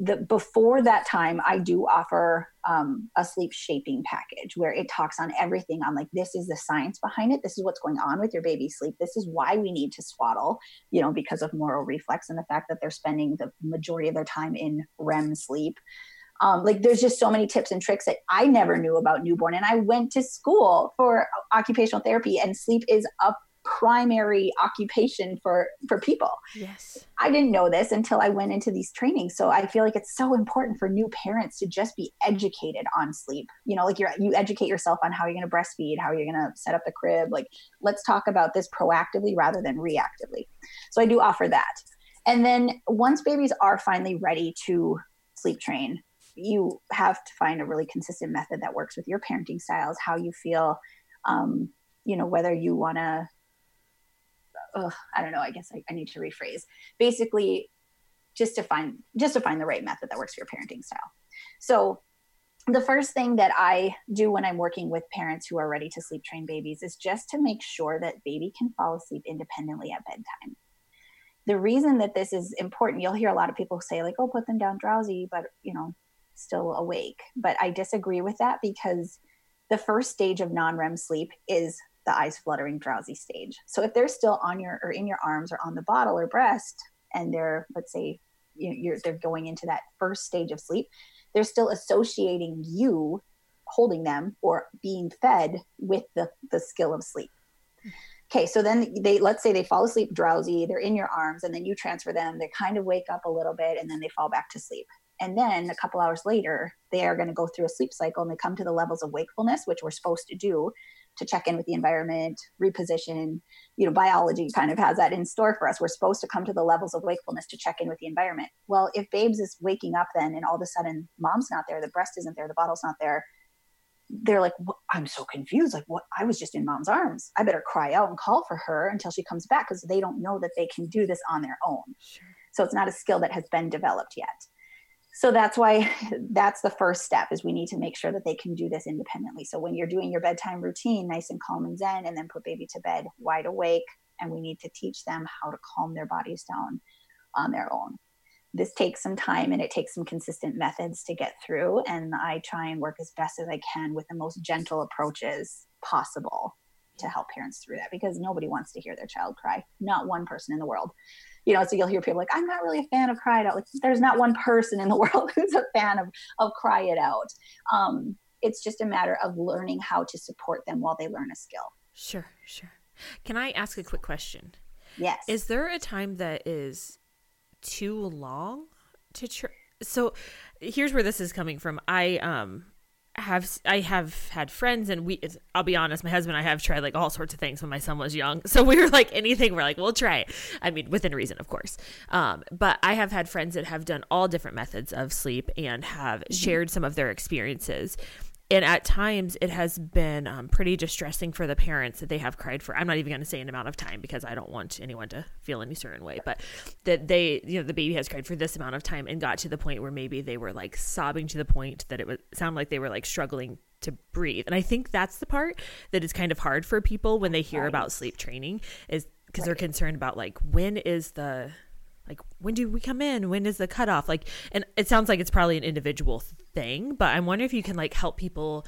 The, before that time, I do offer um, a sleep shaping package where it talks on everything on like, this is the science behind it. This is what's going on with your baby's sleep. This is why we need to swaddle, you know, because of moral reflex and the fact that they're spending the majority of their time in R E M sleep. Um, like there's just so many tips and tricks that I never knew about newborn. And I went to school for occupational therapy, and sleep is a primary occupation for for people. Yes. I didn't know this until I went into these trainings. So I feel like it's so important for new parents to just be educated on sleep. You know, like you're, you educate yourself on how you're going to breastfeed, how you're going to set up the crib. Like, let's talk about this proactively rather than reactively. So I do offer that. And then once babies are finally ready to sleep train, you have to find a really consistent method that works with your parenting styles, how you feel, um, you know, whether you want to Ugh, I don't know. I guess I, I need to rephrase. Basically, just to find just to find the right method that works for your parenting style. So the first thing that I do when I'm working with parents who are ready to sleep train babies is just to make sure that baby can fall asleep independently at bedtime. The reason that this is important, you'll hear a lot of people say like, oh, put them down drowsy, but you know, still awake. But I disagree with that, because the first stage of non-R E M sleep is the eyes fluttering drowsy stage. So if they're still on your or in your arms or on the bottle or breast, and they're, let's say you, you're, they're going into that first stage of sleep, they're still associating you holding them or being fed with the, the skill of sleep. Okay. So then they, let's say they fall asleep drowsy, they're in your arms, and then you transfer them. They kind of wake up a little bit and then they fall back to sleep. And then a couple hours later, they are going to go through a sleep cycle and they come to the levels of wakefulness, which we're supposed to do to check in with the environment, reposition, you know, biology kind of has that in store for us. We're supposed to come to the levels of wakefulness to check in with the environment. Well, if babes is waking up then, and all of a sudden mom's not there, the breast isn't there, the bottle's not there, they're like, what? I'm so confused. Like, what? I was just in mom's arms. I better cry out and call for her until she comes back, because they don't know that they can do this on their own. Sure. So it's not a skill that has been developed yet. So that's why that's the first step, is we need to make sure that they can do this independently. So when you're doing your bedtime routine, nice and calm and zen, and then put baby to bed wide awake. And we need to teach them how to calm their bodies down on their own. This takes some time and it takes some consistent methods to get through. And I try and work as best as I can with the most gentle approaches possible to help parents through that, because nobody wants to hear their child cry. Not one person in the world. You know, so you'll hear people like, I'm not really a fan of cry it out. Like, there's not one person in the world who's a fan of, of cry it out. Um, it's just a matter of learning how to support them while they learn a skill. Sure, sure. Can I ask a quick question? Yes. Is there a time that is too long to tr- So here's where this is coming from. I, um, have I have had friends, and we I'll be honest, my husband and I have tried like all sorts of things when my son was young, so we were like, anything, we're like, we'll try it. I mean, within reason, of course. Um but I have had friends that have done all different methods of sleep and have mm-hmm. shared some of their experiences, and at times it has been um, pretty distressing for the parents that they have cried for. I'm not even going to say an amount of time, because I don't want anyone to feel any certain way, but that they, you know, the baby has cried for this amount of time, and got to the point where maybe they were like sobbing to the point that it would sound like they were like struggling to breathe. And I think that's the part that is kind of hard for people when they hear right. about sleep training, is because right. they're concerned about like, when is the, like, when do we come in? When is the cutoff? Like, and it sounds like it's probably an individual thing, but I'm wondering if you can like help people,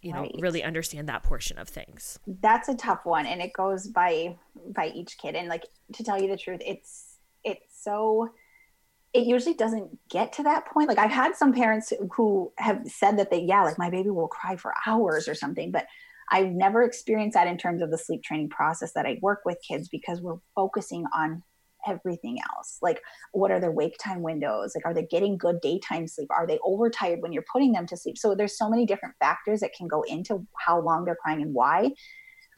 you know, right. really understand that portion of things. That's a tough one. And it goes by, by each kid. And like, to tell you the truth, it's, it's so, it usually doesn't get to that point. Like, I've had some parents who have said that they, yeah, like my baby will cry for hours or something, but I've never experienced that in terms of the sleep training process that I work with kids, because we're focusing on everything else. Like, what are their wake time windows? Like, are they getting good daytime sleep? Are they overtired when you're putting them to sleep? So there's so many different factors that can go into how long they're crying and why.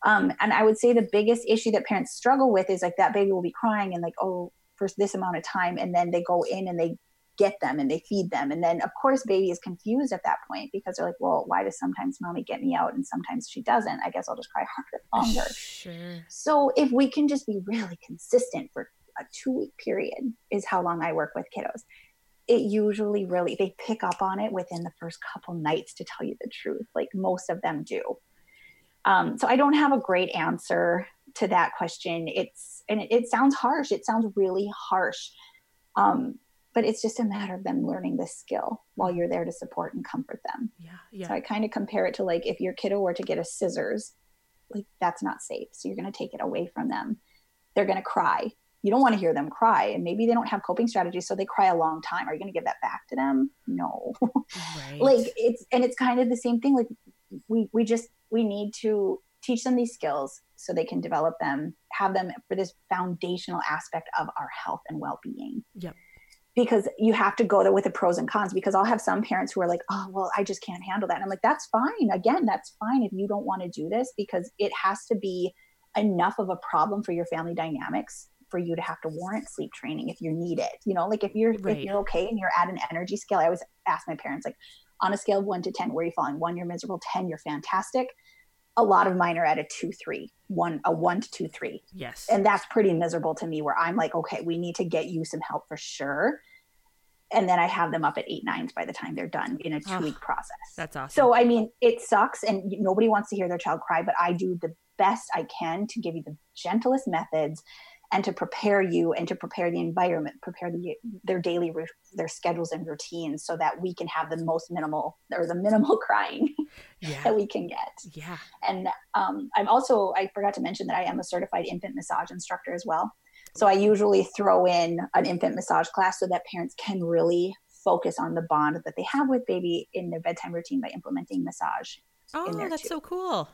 Um, and I would say the biggest issue that parents struggle with is like, that baby will be crying and like, oh, for this amount of time. And then they go in and they get them and they feed them. And then of course, baby is confused at that point because they're like, well, why does sometimes mommy get me out and sometimes she doesn't? I guess I'll just cry harder, longer. Sure. So if we can just be really consistent for a two week period is how long I work with kiddos. It usually really, they pick up on it within the first couple nights, to tell you the truth, like most of them do. Um, so I don't have a great answer to that question. It's, and it, it sounds harsh. It sounds really harsh. Um, but it's just a matter of them learning this skill while you're there to support and comfort them. Yeah, yeah. So I kind of compare it to, like, if your kiddo were to get a scissors, like that's not safe. So you're going to take it away from them. They're going to cry. You don't want to hear them cry, and maybe they don't have coping strategies. So they cry a long time. Are you going to give that back to them? No. Right. Like it's, and it's kind of the same thing. Like we, we just, we need to teach them these skills so they can develop them, have them for this foundational aspect of our health and well-being. Yep. Because you have to go there with the pros and cons, because I'll have some parents who are like, oh, well, I just can't handle that. And I'm like, that's fine. Again, that's fine if you don't want to do this, because it has to be enough of a problem for your family dynamics for you to have to warrant sleep training if you need it. You know, like if you're, right. if you're okay and you're at an energy scale, I always ask my parents, like, on a scale of one to ten, where are you falling? One, you're miserable. ten, you're fantastic. A lot of mine are at a two, three, one, a one to two, three. Yes. And that's pretty miserable to me, where I'm like, okay, we need to get you some help for sure. And then I have them up at eight, nines by the time they're done in a two oh, week process. That's awesome. So, I mean, it sucks and nobody wants to hear their child cry, but I do the best I can to give you the gentlest methods and to prepare you and to prepare the environment, prepare the, their daily, their schedules and routines so that we can have the most minimal or the minimal crying yeah. that we can get. Yeah. And um, I'm also, I forgot to mention that I am a certified infant massage instructor as well. So I usually throw in an infant massage class so that parents can really focus on the bond that they have with baby in their bedtime routine by implementing massage. Oh, in there that's too. So cool.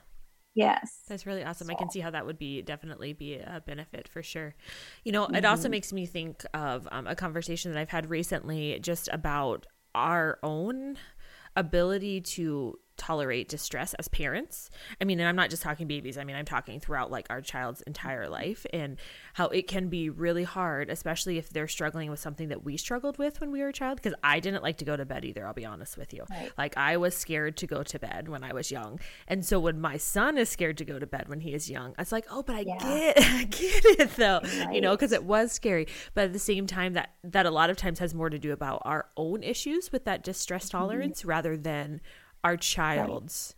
Yes. That's really awesome. So. I can see how that would be definitely be a benefit for sure. You know, mm-hmm. it also makes me think of um, a conversation that I've had recently just about our own ability to tolerate distress as parents. I mean, and I'm not just talking babies. I mean, I'm talking throughout like our child's entire life, and how it can be really hard, especially if they're struggling with something that we struggled with when we were a child. Because I didn't like to go to bed either. I'll be honest with you. Right. Like I was scared to go to bed when I was young. And so when my son is scared to go to bed when he is young, it's like, oh, but I yeah. get, I get it though, right. you know, because it was scary. But at the same time, that, that a lot of times has more to do about our own issues with that distress tolerance mm-hmm. rather than our child's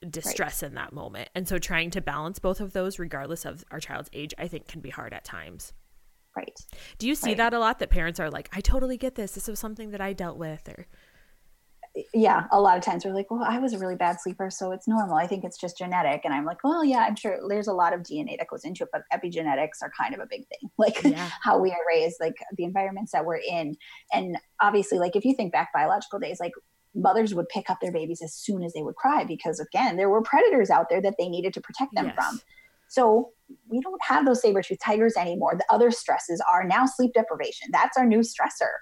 right. distress right. in that moment. And so trying to balance both of those regardless of our child's age, I think can be hard at times. Right. Do you see right. that a lot, that parents are like, I totally get this. This was something that I dealt with? Or yeah, a lot of times we're like, well, I was a really bad sleeper, so it's normal. I think it's just genetic. And I'm like, well, yeah, I'm sure there's a lot of D N A that goes into it, but epigenetics are kind of a big thing. Like yeah. how we are raised, like the environments that we're in. And obviously, like if you think back biological days, like mothers would pick up their babies as soon as they would cry, because again, there were predators out there that they needed to protect them yes. from. So we don't have those saber-toothed tigers anymore. The other stresses are now sleep deprivation. That's our new stressor.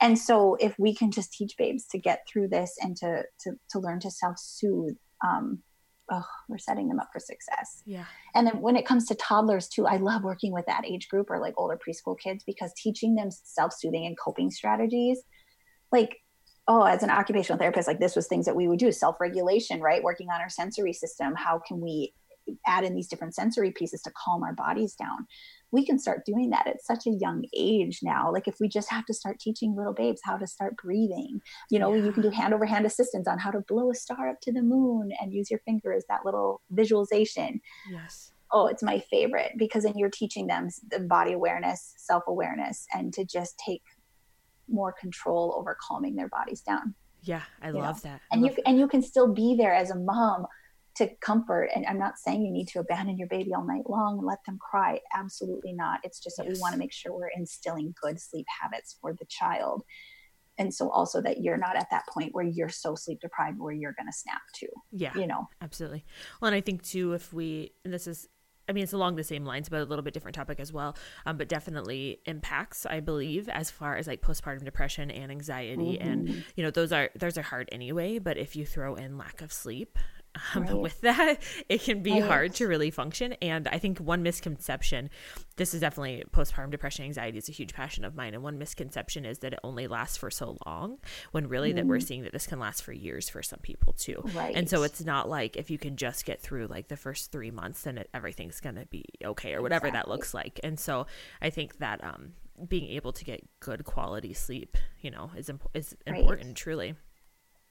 And so if we can just teach babes to get through this and to, to, to learn to self-soothe, um, oh, we're setting them up for success. Yeah. And then when it comes to toddlers too, I love working with that age group or like older preschool kids, because teaching them self-soothing and coping strategies, like, oh, as an occupational therapist, like this was things that we would do, self-regulation, right? Working on our sensory system. How can we add in these different sensory pieces to calm our bodies down? We can start doing that at such a young age now. Like if we just have to start teaching little babes how to start breathing, you know, yeah. you can do hand over hand assistance on how to blow a star up to the moon and use your finger as that little visualization. Yes. Oh, it's my favorite, because then you're teaching them the body awareness, self-awareness, and to just take more control over calming their bodies down. Yeah, I love that. And you and you can still be there as a mom to comfort. And I'm not saying you need to abandon your baby all night long and let them cry. Absolutely not. It's just that we want to make sure we're instilling good sleep habits for the child. And so also that you're not at that point where you're so sleep deprived where you're going to snap to. Yeah, you know, absolutely. Well, and I think too, if we, and this is, I mean, it's along the same lines, but a little bit different topic as well, um, but definitely impacts, I believe, as far as like postpartum depression and anxiety. Mm-hmm. And, you know, those are, those are hard anyway, but if you throw in lack of sleep, Um, right. With that, it can be right. hard to really function. And I think one misconception, this is definitely postpartum depression, anxiety is a huge passion of mine. And one misconception is that it only lasts for so long, when really mm-hmm. that we're seeing that this can last for years for some people too. Right. And so it's not like if you can just get through like the first three months, then it, everything's going to be okay or whatever exactly. that looks like. And so I think that um, being able to get good quality sleep, you know, is, imp- is right. important, truly.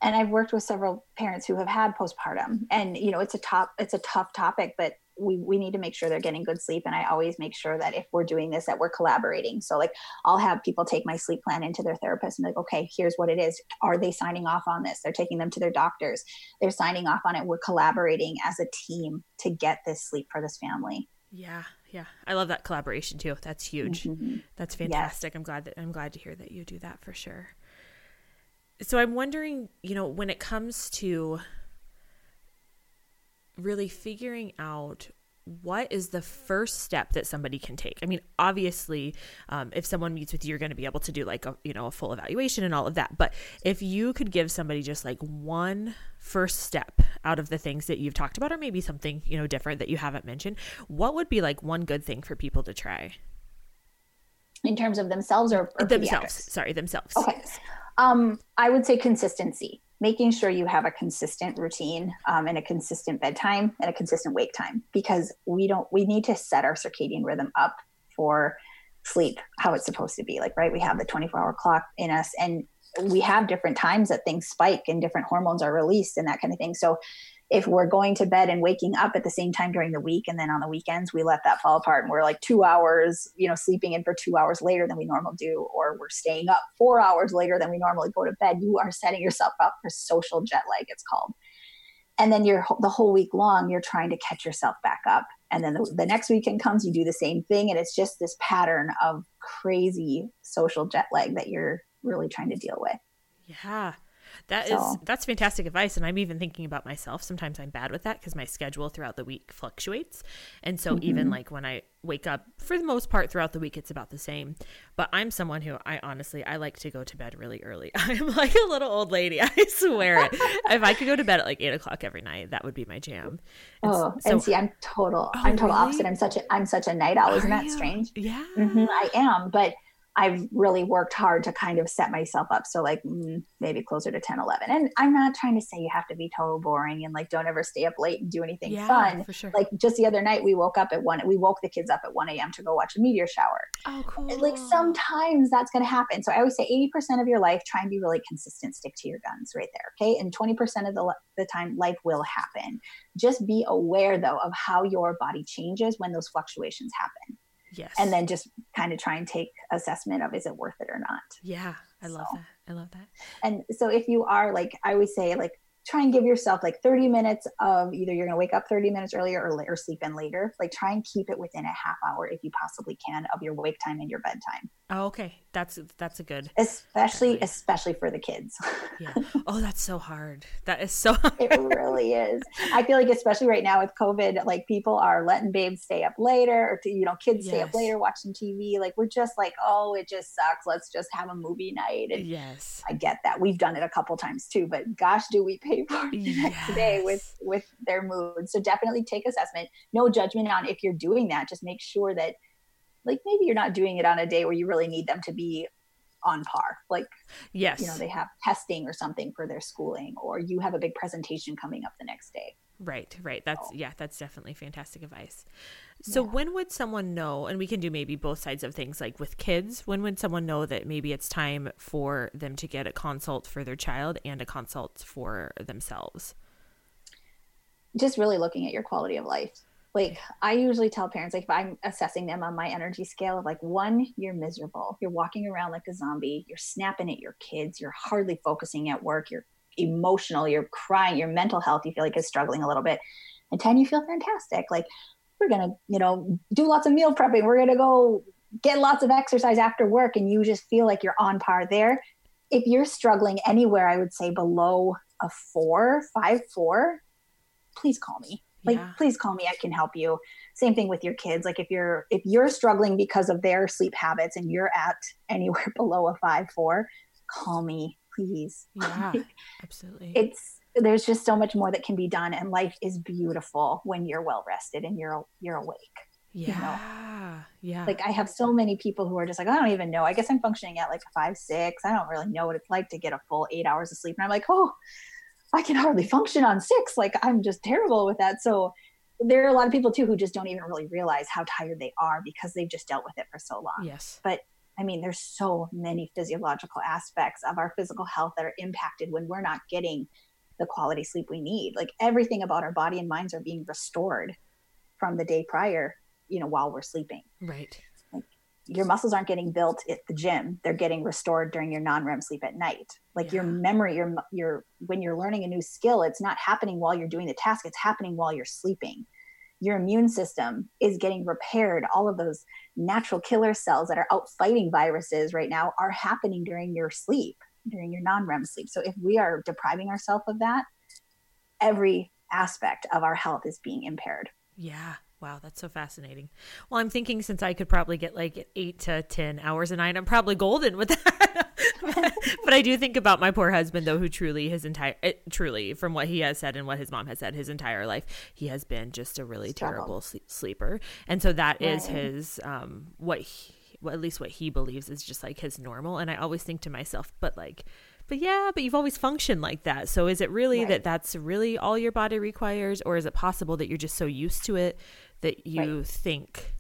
And I've worked with several parents who have had postpartum, and, you know, it's a top, it's a tough topic, but we, we need to make sure they're getting good sleep. And I always make sure that if we're doing this, that we're collaborating. So like I'll have people take my sleep plan into their therapist and like, okay, here's what it is. Are they signing off on this? They're taking them to their doctors. They're signing off on it. We're collaborating as a team to get this sleep for this family. Yeah. Yeah. I love that collaboration too. That's huge. Mm-hmm. That's fantastic. Yes. I'm glad that I'm glad to hear that you do that for sure. So I'm wondering, you know, when it comes to really figuring out what is the first step that somebody can take? I mean, obviously, um, if someone meets with you, you're going to be able to do like a, you know, a full evaluation and all of that. But if you could give somebody just like one first step out of the things that you've talked about, or maybe something, you know, different that you haven't mentioned, what would be like one good thing for people to try? In terms of themselves or, or themselves, pediatrics? Sorry, themselves. Okay. Um, I would say consistency, making sure you have a consistent routine, um, and a consistent bedtime and a consistent wake time, because we don't, we need to set our circadian rhythm up for sleep, how it's supposed to be like, right. We have the twenty-four hour clock in us, and we have different times that things spike and different hormones are released and that kind of thing. So if we're going to bed and waking up at the same time during the week, and then on the weekends, we let that fall apart and we're like two hours, you know, sleeping in for two hours later than we normally do, or we're staying up four hours later than we normally go to bed, you are setting yourself up for social jet lag, it's called. And then you're the whole week long, you're trying to catch yourself back up. And then the, the next weekend comes, you do the same thing. And it's just this pattern of crazy social jet lag that you're really trying to deal with. Yeah. That so. is, that's fantastic advice. And I'm even thinking about myself. Sometimes I'm bad with that because my schedule throughout the week fluctuates. And so mm-hmm. even like when I wake up, for the most part throughout the week, it's about the same, but I'm someone who I honestly, I like to go to bed really early. I'm like a little old lady. I swear it. If I could go to bed at like eight o'clock every night, that would be my jam. And oh, so, and see, I'm total, oh, I'm total really? opposite. I'm such a, I'm such a night owl. Isn't that you? strange? Yeah, mm-hmm, I am. But I've really worked hard to kind of set myself up. So like maybe closer to ten, eleven. And I'm not trying to say you have to be total boring and like, don't ever stay up late and do anything yeah, fun. For sure. Like just the other night we woke up at one, we woke the kids up at one a.m. to go watch a meteor shower. Oh, cool. And like sometimes that's going to happen. So I always say eighty percent of your life, try and be really consistent, stick to your guns right there. Okay. And twenty percent of the, the time life will happen. Just be aware though, of how your body changes when those fluctuations happen. Yes. And then just kind of try and take assessment of, is it worth it or not? Yeah. I love so. that. I love that. And so if you are like, I always say like, try and give yourself like thirty minutes of either you're going to wake up thirty minutes earlier or, or sleep in later. Like try and keep it within a half hour if you possibly can of your wake time and your bedtime. Oh, okay. That's, that's a good, especially, definitely. especially for the kids. Yeah. Oh, that's so hard. That is so hard. It really is. I feel like, especially right now with COVID, like people are letting babes stay up later or, to, you know, kids yes. stay up later, watching T V. Like we're just like, oh, it just sucks. Let's just have a movie night. And yes. I get that. We've done it a couple times too, but gosh, do we pay for the yes. next day with with their mood. So definitely take assessment, no judgment on if you're doing that. Just make sure that like maybe you're not doing it on a day where you really need them to be on par, like yes you know they have testing or something for their schooling, or you have a big presentation coming up the next day. Right, right. That's, yeah, that's definitely fantastic advice. So yeah. when would someone know, and we can do maybe both sides of things, like with kids, when would someone know that maybe it's time for them to get a consult for their child and a consult for themselves? Just really looking at your quality of life. Like I usually tell parents, like if I'm assessing them on my energy scale of like one, you're miserable. You're walking around like a zombie. You're snapping at your kids. You're hardly focusing at work. You're emotional, you're crying, your mental health, you feel like is struggling a little bit. And ten, you feel fantastic. Like we're going to, you know, do lots of meal prepping. We're going to go get lots of exercise after work. And you just feel like you're on par there. If you're struggling anywhere, I would say below a four, five, four, please call me. Like, yeah. please call me. I can help you. Same thing with your kids. Like if you're, if you're struggling because of their sleep habits and you're at anywhere below a five, four, call me. Please. Yeah, absolutely. It's there's just so much more that can be done, and life is beautiful when you're well rested and you're you're awake. Yeah. You know? Yeah. Like I have so many people who are just like, I don't even know. I guess I'm functioning at like five, six. I don't really know what it's like to get a full eight hours of sleep. And I'm like, oh, I can hardly function on six. Like I'm just terrible with that. So there are a lot of people too, who just don't even really realize how tired they are because they've just dealt with it for so long. Yes. But I mean, there's so many physiological aspects of our physical health that are impacted when we're not getting the quality sleep we need. Like everything about our body and minds are being restored from the day prior, you know, while we're sleeping. Right. Like your muscles aren't getting built at the gym. They're getting restored during your non-R E M sleep at night. Like yeah. your memory, your, your, when you're learning a new skill, it's not happening while you're doing the task. It's happening while you're sleeping. Your immune system is getting repaired. All of those natural killer cells that are out fighting viruses right now are happening during your sleep, during your non-R E M sleep. So if we are depriving ourselves of that, every aspect of our health is being impaired. Yeah. Wow. That's so fascinating. Well, I'm thinking since I could probably get like eight to ten hours a night, I'm probably golden with that. but, but I do think about my poor husband, though, who truly his entire, it, truly from what he has said and what his mom has said his entire life, he has been just a really Struggle. terrible sleep, sleeper. And so that right. is his, um, what he, well, at least what he believes is just like his normal. And I always think to myself, but like, but yeah, but you've always functioned like that. So is it really right. that that's really all your body requires? Or is it possible that you're just so used to it that you right. think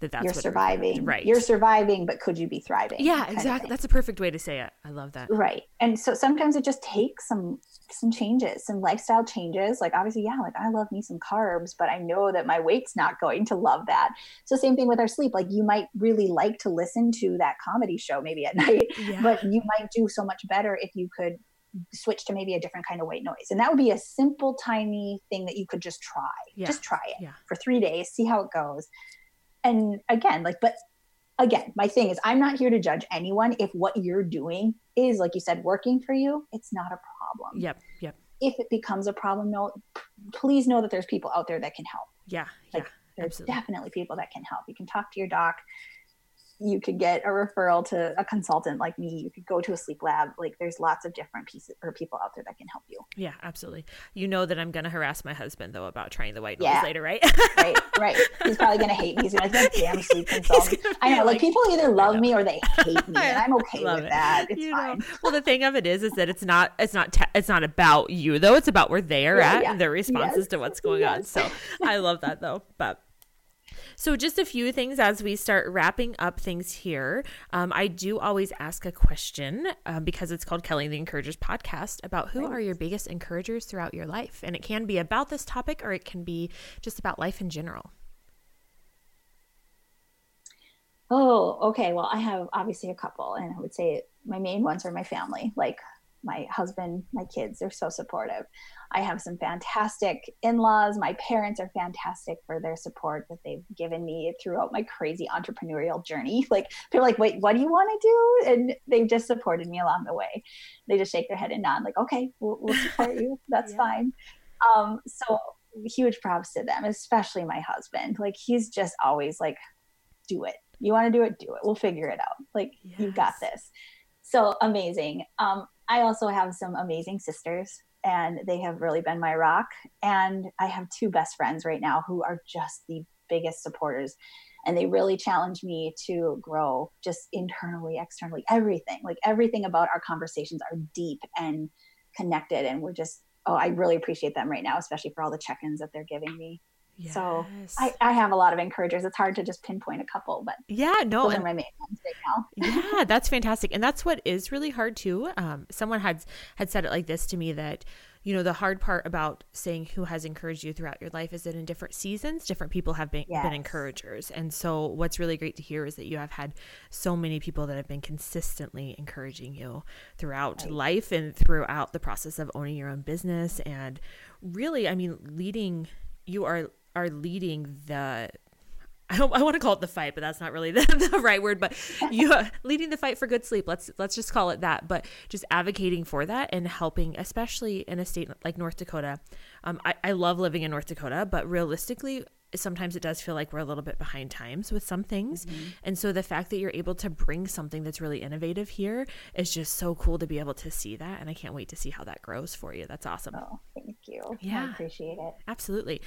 that that's you're what surviving, right? You're surviving, but could you be thriving? Yeah, exactly. That's a perfect way to say it. I love that. Right. And so sometimes it just takes some, some changes, some lifestyle changes. Like obviously, yeah, like I love me some carbs, but I know that my weight's not going to love that. So same thing with our sleep. Like you might really like to listen to that comedy show maybe at night, yeah. but you might do so much better if you could switch to maybe a different kind of white noise. And that would be a simple, tiny thing that you could just try, yeah. just try it yeah. for three days, see how it goes. And again, like, but again, my thing is I'm not here to judge anyone. If what you're doing is, like you said, working for you, it's not a problem. Yep. Yep. If it becomes a problem, no, please know that there's people out there that can help. Yeah. Like, yeah. There's absolutely. definitely people that can help. You can talk to your doc. You could get a referral to a consultant like me. You could go to a sleep lab. Like there's lots of different pieces or people out there that can help you. Yeah, absolutely. You know that I'm going to harass my husband though about trying the white noise yeah. later, right? right, right. He's probably going to hate me. He's going to be like, damn sleep consultant. I know, like, like people either love me or they hate me. And I'm okay with it. that. It's you fine. Know. Well, the thing of it is, is that it's not, it's not, te- it's not about you though. It's about where they're yeah, at yeah. and their responses yes. to what's going yes. on. So I love that though. But so just a few things as we start wrapping up things here. Um, I do always ask a question um, because it's called Kelly the Encouragers podcast about who are your biggest encouragers throughout your life. And it can be about this topic or it can be just about life in general. Oh, okay. Well, I have obviously a couple, and I would say my main ones are my family, like my husband, my kids, they're so supportive. I have some fantastic in-laws. My parents are fantastic for their support that they've given me throughout my crazy entrepreneurial journey. Like they're like, wait, what do you want to do? And they've just supported me along the way. They just shake their head and nod like, okay, we'll, we'll support you. That's yeah. fine. Um, so huge props to them, especially my husband. Like he's just always like, do it. You want to do it? Do it. We'll figure it out. Like yes. you've got this. So amazing. Um, I also have some amazing sisters, and they have really been my rock. And I have two best friends right now who are just the biggest supporters. And they really challenge me to grow just internally, externally, everything. Like everything about our conversations are deep and connected. And we're just, oh, I really appreciate them right now, especially for all the check-ins that they're giving me. Yes. So I, I have a lot of encouragers. It's hard to just pinpoint a couple, but yeah, no, those are my main ones right now. Yeah, that's fantastic. And that's what is really hard too. Um, someone had, had said it like this to me that, you know, the hard part about saying who has encouraged you throughout your life is that in different seasons, different people have been, yes. been encouragers. And so what's really great to hear is that you have had so many people that have been consistently encouraging you throughout right. life and throughout the process of owning your own business. And really, I mean, leading, you are are leading the, I don't, I want to call it the fight, but that's not really the, the right word, but you are leading the fight for good sleep. Let's, let's just call it that, but just advocating for that and helping, especially in a state like North Dakota. Um, I, I love living in North Dakota, but realistically, sometimes it does feel like we're a little bit behind times with some things. Mm-hmm. And so the fact that you're able to bring something that's really innovative here is just so cool to be able to see that. And I can't wait to see how that grows for you. That's awesome. Oh, thank you. Yeah. I appreciate it. Absolutely.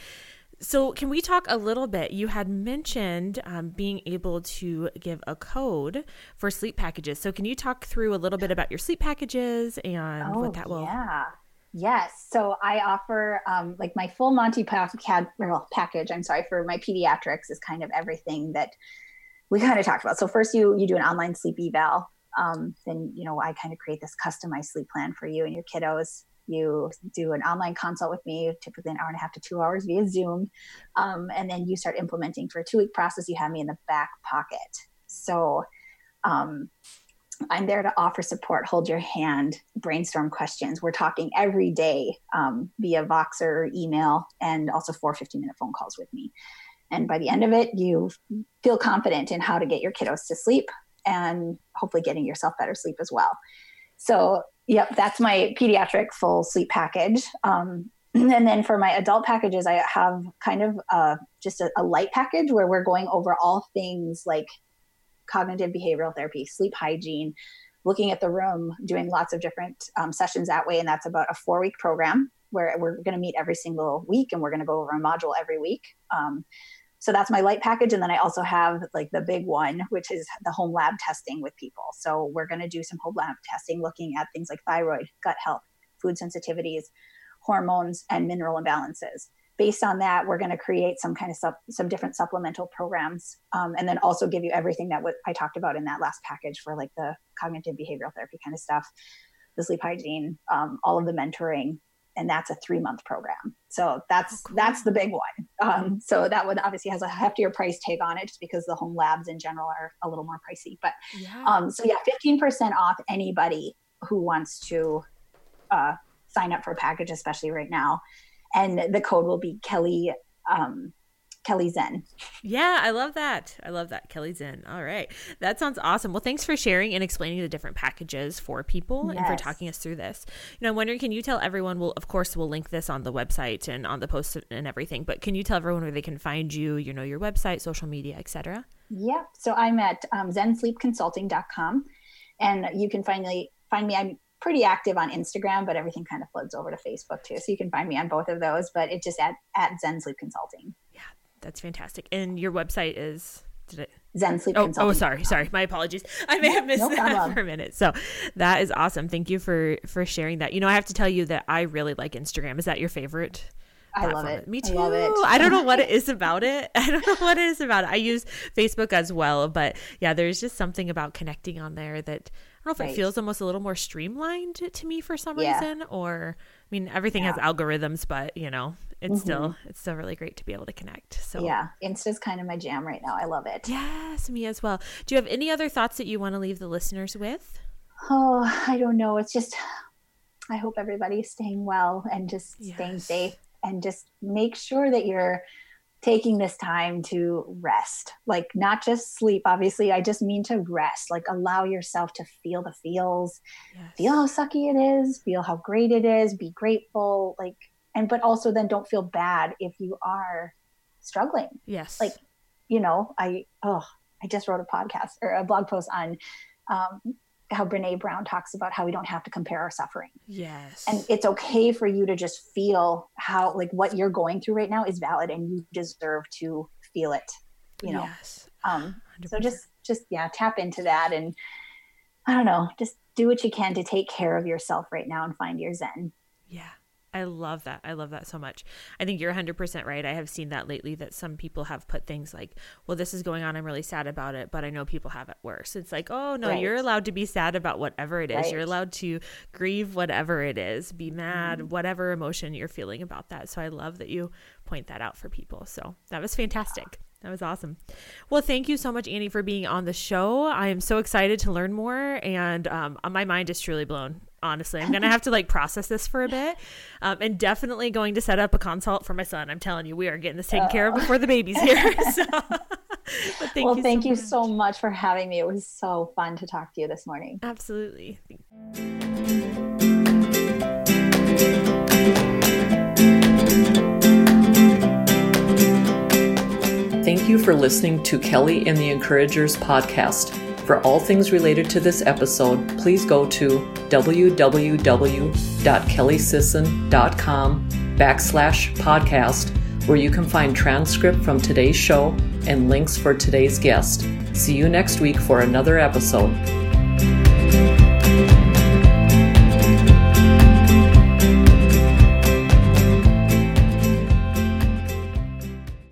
So can we talk a little bit? You had mentioned um, being able to give a code for sleep packages. So can you talk through a little bit about your sleep packages and oh, what that will? Yeah. Yes. So I offer um, like my full Monty package, I'm sorry, for my pediatrics is kind of everything that we kind of talked about. So first you, you do an online sleep eval. Um, then, you know, I kind of create this customized sleep plan for you and your kiddos. You do an online consult with me, typically an hour and a half to two hours via Zoom. Um, and then you start implementing for a two week process. You have me in the back pocket. So um, I'm there to offer support, hold your hand, brainstorm questions. We're talking every day um, via Voxer, email, and also four fifteen minute phone calls with me. And by the end of it, you feel confident in how to get your kiddos to sleep and hopefully getting yourself better sleep as well. So yep, that's my pediatric full sleep package. Um, and then for my adult packages, I have kind of uh, just a, a light package where we're going over all things like cognitive behavioral therapy, sleep hygiene, looking at the room, doing lots of different um, sessions that way. And that's about a four week program where we're going to meet every single week and we're going to go over a module every week. Um, so that's my light package. And then I also have like the big one, which is the home lab testing with people. So we're going to do some home lab testing, looking at things like thyroid, gut health, food sensitivities, hormones, and mineral imbalances. Based on that, we're going to create some kind of sup- some different supplemental programs, um, and then also give you everything that w- I talked about in that last package for like the cognitive behavioral therapy kind of stuff, the sleep hygiene, um, all of the mentoring, and that's a three month program. So that's, oh, cool. that's the big one. Um, so that one obviously has a heftier price tag on it just because the home labs in general are a little more pricey, but yeah. Um, so yeah, fifteen percent off anybody who wants to uh, sign up for a package, especially right now. And the code will be Kelly, um, Kelly Zen. Yeah, I love that. I love that. Kelly Zen. All right. That sounds awesome. Well, thanks for sharing and explaining the different packages for people yes. and for talking us through this. You know, I'm wondering, can you tell everyone, well, of course, we'll link this on the website and on the post and everything, but can you tell everyone where they can find you, you know, your website, social media, et cetera? Yep. So I'm at um, zen sleep consulting dot com and you can finally find me. I'm pretty active on Instagram, but everything kind of floods over to Facebook too. So you can find me on both of those, but it's just at, at Zen Sleep Consulting. Yeah, that's fantastic. And your website is did it, Zen Sleep oh, Consulting. Oh, sorry. Sorry. My apologies. I may have missed no that for a minute. So that is awesome. Thank you for, for sharing that. You know, I have to tell you that I really like Instagram. Is that your favorite? I platform. Love it. Me too. I love it. I don't know what it is about it. I don't know what it is about it. I use Facebook as well, but yeah, there's just something about connecting on there that I don't know if right. it feels almost a little more streamlined to me for some yeah. reason, or I mean, everything yeah. has algorithms, but you know, it's mm-hmm. still, it's still really great to be able to connect. So yeah, Insta's kind of my jam right now. I love it. Yes, me as well. Do you have any other thoughts that you want to leave the listeners with? Oh, I don't know. It's just, I hope everybody's staying well and just yes. staying safe. And just make sure that you're taking this time to rest, like not just sleep. Obviously, I just mean to rest, like allow yourself to feel the feels, yes. feel how sucky it is, feel how great it is, be grateful, like, and, but also then don't feel bad if you are struggling. Yes. Like, you know, I, oh, I just wrote a podcast or a blog post on, um, how Brené Brown talks about how we don't have to compare our suffering. Yes. And it's okay for you to just feel how, like what you're going through right now is valid and you deserve to feel it, you know? Yes. Um, so just, just, yeah, tap into that. And I don't know, just do what you can to take care of yourself right now and find your Zen. Yeah. I love that. I love that so much. I think you're one hundred percent right. I have seen that lately that some people have put things like, well, this is going on. I'm really sad about it, but I know people have it worse. It's like, oh, no, right. you're allowed to be sad about whatever it is. Right. You're allowed to grieve whatever it is, be mad, mm-hmm. whatever emotion you're feeling about that. So I love that you point that out for people. So that was fantastic. Yeah. That was awesome. Well, thank you so much, Annie, for being on the show. I am so excited to learn more. And um, my mind is truly blown. Honestly, I'm going to have to like process this for a bit um, and definitely going to set up a consult for my son. I'm telling you, we are getting this taken oh. care of before the baby's here. So. But thank well, you thank so you much. so much for having me. It was so fun to talk to you this morning. Absolutely. for listening to Kelly and the Encouragers podcast. For all things related to this episode, please go to www.kellysisson.com backslash podcast, where you can find transcript from today's show and links for today's guest. See you next week for another episode.